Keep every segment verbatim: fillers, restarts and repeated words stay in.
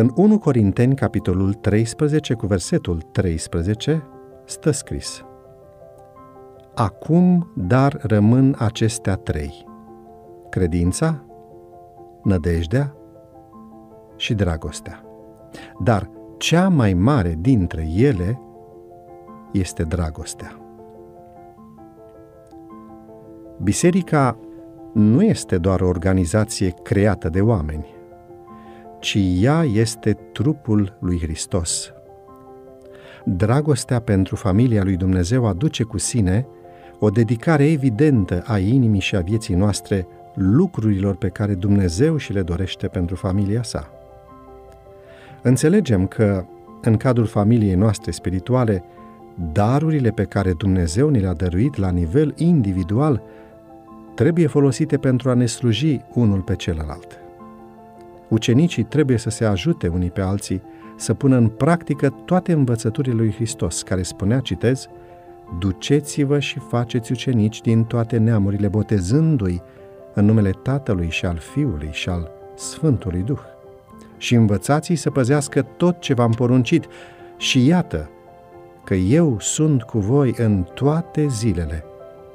În întâi Corinteni, capitolul treisprezece, cu versetul treisprezece, stă scris: Acum, dar, rămân acestea trei: credința, nădejdea și dragostea. Dar cea mai mare dintre ele este dragostea. Biserica nu este doar o organizație creată de oameni, ci ea este trupul lui Hristos. Dragostea pentru familia lui Dumnezeu aduce cu sine o dedicare evidentă a inimii și a vieții noastre lucrurilor pe care Dumnezeu și le dorește pentru familia sa. Înțelegem că, în cadrul familiei noastre spirituale, darurile pe care Dumnezeu ni le-a dăruit la nivel individual trebuie folosite pentru a ne sluji unul pe celălalt. Ucenicii trebuie să se ajute unii pe alții să pună în practică toate învățăturile lui Hristos, care spunea, citez, duceți-vă și faceți ucenici din toate neamurile, botezându-i în numele Tatălui și al Fiului și al Sfântului Duh. Și învățați-i să păzească tot ce v-am poruncit, și iată că eu sunt cu voi în toate zilele,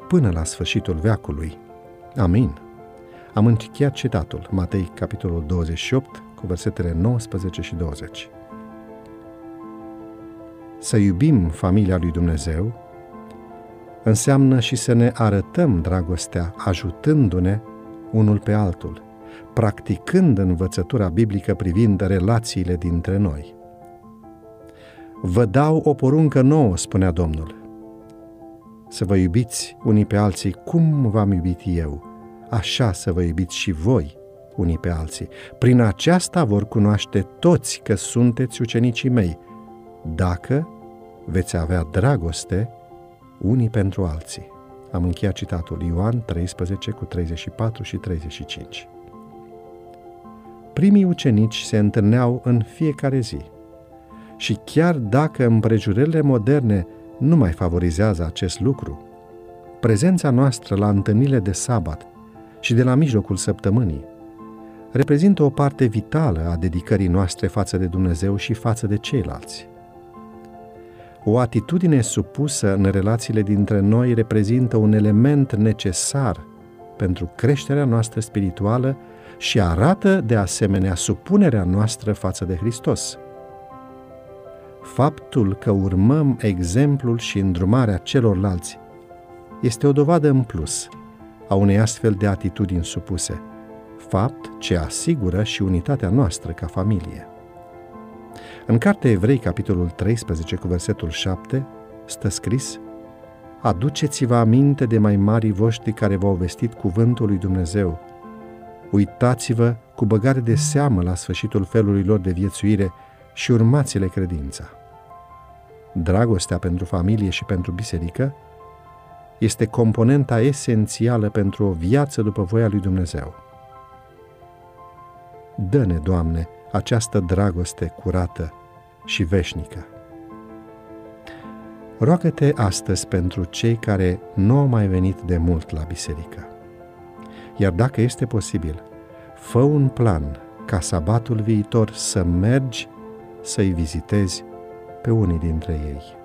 până la sfârșitul veacului. Amin. Am încheiat citatul, Matei, capitolul douăzeci și opt, cu versetele nouăsprezece și douăzeci. Să iubim familia lui Dumnezeu înseamnă și să ne arătăm dragostea, ajutându-ne unul pe altul, practicând învățătura biblică privind relațiile dintre noi. Vă dau o poruncă nouă, spunea Domnul, să vă iubiți unii pe alții cum v-am iubit eu, așa să vă iubiți și voi unii pe alții. Prin aceasta vor cunoaște toți că sunteți ucenicii mei, dacă veți avea dragoste unii pentru alții. Am încheiat citatul, Ioan treisprezece, cu treizeci și patru și treizeci și cinci. Primii ucenici se întâlneau în fiecare zi și chiar dacă împrejurările moderne nu mai favorizează acest lucru, prezența noastră la întâlnirile de sabat și de la mijlocul săptămânii reprezintă o parte vitală a dedicării noastre față de Dumnezeu și față de ceilalți. O atitudine supusă în relațiile dintre noi reprezintă un element necesar pentru creșterea noastră spirituală și arată de asemenea supunerea noastră față de Hristos. Faptul că urmăm exemplul și îndrumarea celorlalți este o dovadă în plus a unei astfel de atitudini supuse, fapt ce asigură și unitatea noastră ca familie. În Cartea Evrei, capitolul treisprezece, cu versetul șapte, stă scris: Aduceți-vă aminte de mai marii voștri care v-au vestit cuvântul lui Dumnezeu. Uitați-vă cu băgare de seamă la sfârșitul felului lor de viețuire și urmați-le credința. Dragostea pentru familie și pentru biserică este componenta esențială pentru o viață după voia lui Dumnezeu. Dă-ne, Doamne, această dragoste curată și veșnică. Roagă-te astăzi pentru cei care nu au mai venit de mult la biserică. Iar dacă este posibil, fă un plan ca sabatul viitor să mergi să-i vizitezi pe unii dintre ei.